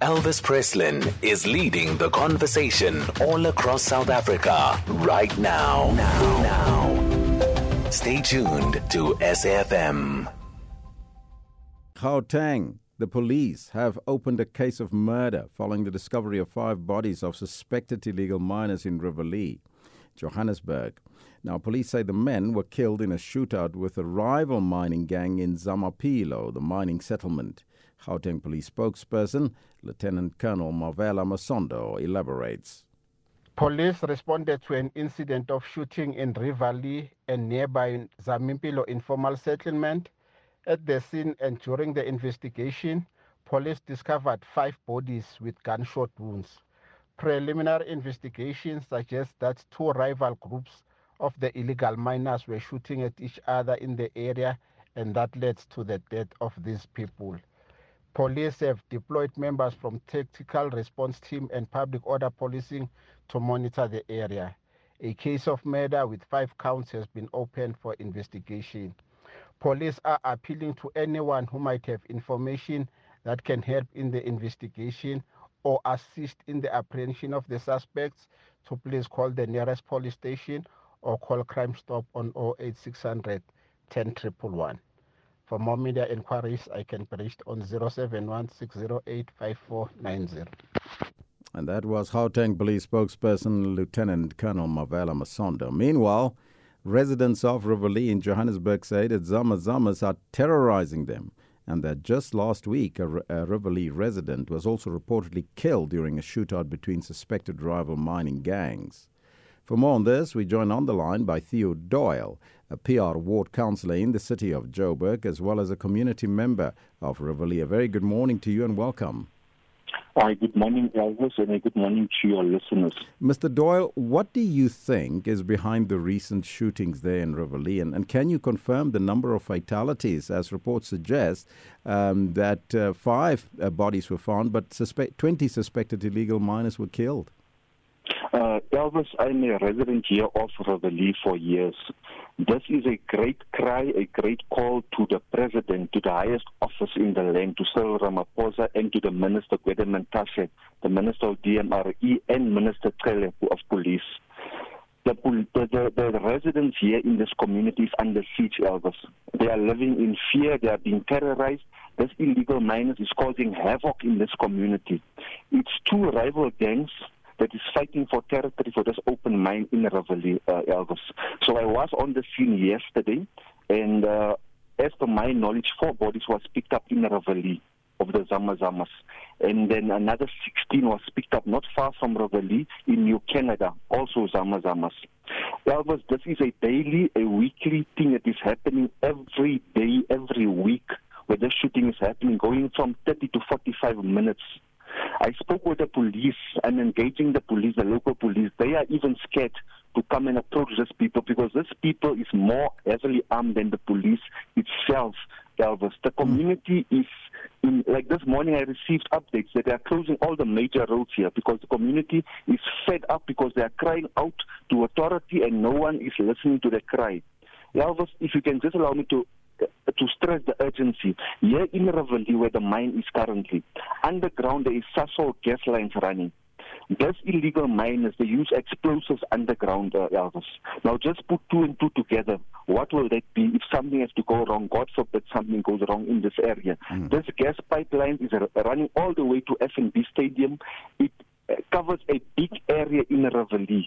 Elvis Presslin is leading the conversation all across South Africa right now. Stay tuned to SAFM. Gauteng. The police have opened a case of murder following the discovery of 5 bodies of suspected illegal miners in Riverlea, Johannesburg. Now, police say the men were killed in a shootout with a rival mining gang in Zamapilo, the mining settlement. Gauteng police spokesperson, Lieutenant Colonel Mavela Masondo, elaborates. Police responded to an incident of shooting in Riverlea and nearby Zamapilo informal settlement. At the scene and during the investigation, police discovered 5 bodies with gunshot wounds. Preliminary investigations suggest that 2 rival groups of the illegal miners were shooting at each other in the area, and that led to the death of these people. Police have deployed members from Tactical Response Team and Public Order Policing to monitor the area. A case of murder with 5 counts has been opened for investigation. Police are appealing to anyone who might have information that can help in the investigation or assist in the apprehension of the suspects to please call the nearest police station or call Crime Stop on 08600 10111. For more media inquiries, I can be reached on 0716085490. And that was Gauteng Police spokesperson Lieutenant Colonel Mavela Masondo. Meanwhile, residents of Riverlea in Johannesburg say that Zama Zamas are terrorizing them, and that just last week a Riverlea resident was also reportedly killed during a shootout between suspected rival mining gangs. For more on this, we join on the line by Theo Doyle, a PR ward councillor in the city of Joburg, as well as a community member of Riverlea. A very good morning to you and welcome. Hi, good morning, Elvis, and good morning to your listeners. Mr. Doyle, what do you think is behind the recent shootings there in Riverlea? And can you confirm the number of fatalities, as reports suggest, that 5 bodies were found, but 20 suspected illegal miners were killed? Elvis, I'm a resident here of Riverlea for years. This is a great cry, a great call to the president, to the highest office in the land, to Cyril Ramaphosa, and to the minister, Gwede Mantashe, the minister of DMRE, and Minister Cele of police. The residents here in this community is under siege, Elvis. They are living in fear. They are being terrorized. This illegal miners is causing havoc in this community. It's 2 rival gangs that is fighting for territory for this open mine in Riverlea, Elvis. So I was on the scene yesterday, and as to my knowledge, 4 bodies was picked up in Riverlea of the Zama Zamas. And then another 16 was picked up not far from Riverlea in New Canada, also Zama Zamas. Elvis, this is a daily, a weekly thing that is happening every day, every week, where the shooting is happening, going from 30 to 45 minutes. I spoke with the police. I'm engaging the police, the local police. They are even scared to come and approach these people because these people is more heavily armed than the police itself, Elvis. The community is, like this morning I received updates that they are closing all the major roads here because the community is fed up because they are crying out to authority and no one is listening to their cry. Elvis, if you can just allow me to stress the urgency. Here in Riverlea, where the mine is currently, underground there is Sassol gas lines running. Those illegal miners, they use explosives underground, Elvis. Now just put 2 and 2 together. What will that be if something has to go wrong? God forbid something goes wrong in this area. This gas pipeline is running all the way to FNB Stadium. It covers a big area in Riverlea.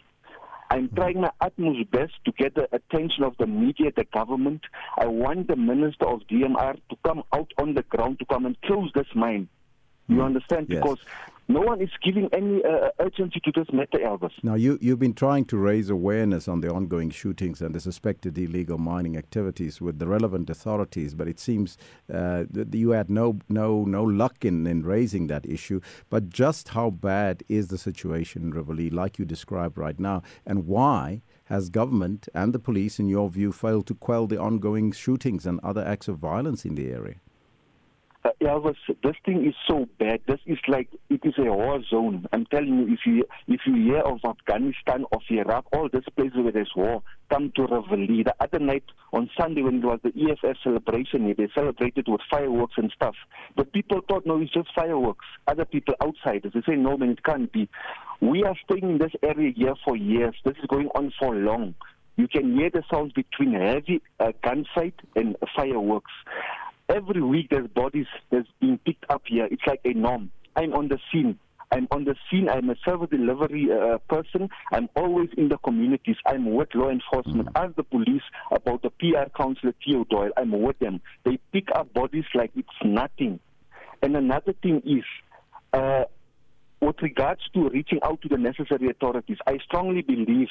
I'm trying my utmost best to get the attention of the media, the government. I want the Minister of DMR to come out on the ground, to come and close this mine. You understand? Yes. Because no one is giving any urgency to this matter, Elvis. Now, you've been trying to raise awareness on the ongoing shootings and the suspected illegal mining activities with the relevant authorities, but it seems that you had no luck in raising that issue. But just how bad is the situation in Riverlea, like you described right now, and why has government and the police, in your view, failed to quell the ongoing shootings and other acts of violence in the area? Elvis, this thing is so bad. This is like, it is a war zone. I'm telling you, if you hear of Afghanistan, of Iraq, all these places where there's war, come to Riverlea. The other night on Sunday when it was the EFF celebration, they celebrated with fireworks and stuff. But people thought, no, it's just fireworks. Other people outsiders, they say, no, man, it can't be. We are staying in this area year for years. This is going on for long. You can hear the sounds between heavy gunfight and fireworks. Every week there's bodies that's being picked up here. It's like a norm. I'm on the scene. I'm a service delivery person. I'm always in the communities. I'm with law enforcement. Ask the police about the PR counselor, Theo Doyle. I'm with them. They pick up bodies like it's nothing. And another thing is, with regards to reaching out to the necessary authorities, I strongly believe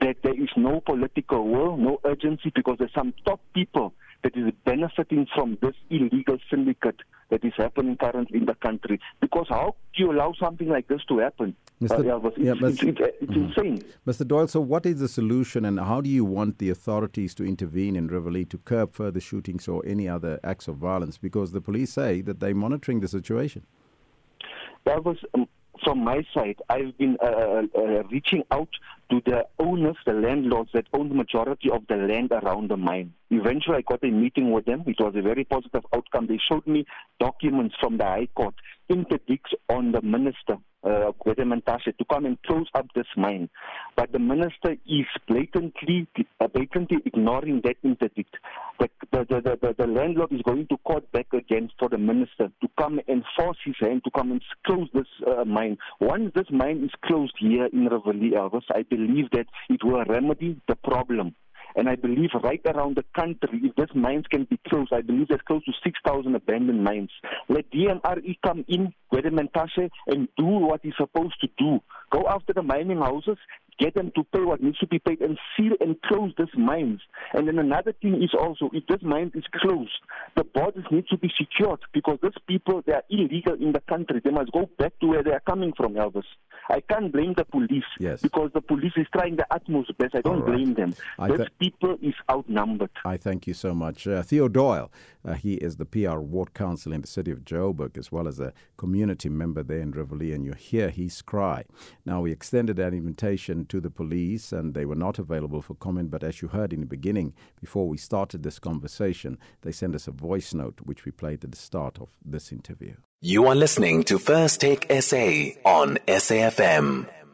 that there is no political will, no urgency, because there's some top people that is benefiting from this illegal syndicate that is happening currently in the country. Because how do you allow something like this to happen? It's insane. Mr. Doyle, so what is the solution, and how do you want the authorities to intervene in Riverlea to curb further shootings or any other acts of violence? Because the police say that they're monitoring the situation. That was... From my side, I've been reaching out to the owners, the landlords that own the majority of the land around the mine. Eventually, I got a meeting with them. It was a very positive outcome. They showed me documents from the High Court, interdicts on the minister, Gwede Mantashe, to come and close up this mine. But the minister is blatantly ignoring that interdict. The landlord is going to court back again for the minister to come and force his hand to come and close this mine. Once this mine is closed here in Riverlea, I believe that it will remedy the problem. And I believe right around the country, if these mines can be closed, I believe there's close to 6,000 abandoned mines. Let DMRE come in, Gwede Mantashe, and do what he's supposed to do. Go after the mining houses, get them to pay what needs to be paid, and seal and close these mines. And then another thing is also, if this mine is closed, the borders need to be secured, because these people, they are illegal in the country. They must go back to where they are coming from, Elvis. I can't blame the police, because the police is trying their utmost best. I don't blame them. These people is outnumbered. I thank you so much. Theo Doyle, he is the PR ward council in the city of Joburg, as well as a community member there in Riverlea, and you hear his cry. Now, we extended an invitation to the police, and they were not available for comment, but as you heard in the beginning, before we started this conversation, they sent us a voice note, which we played at the start of this interview. You are listening to First Take SA on SAFM.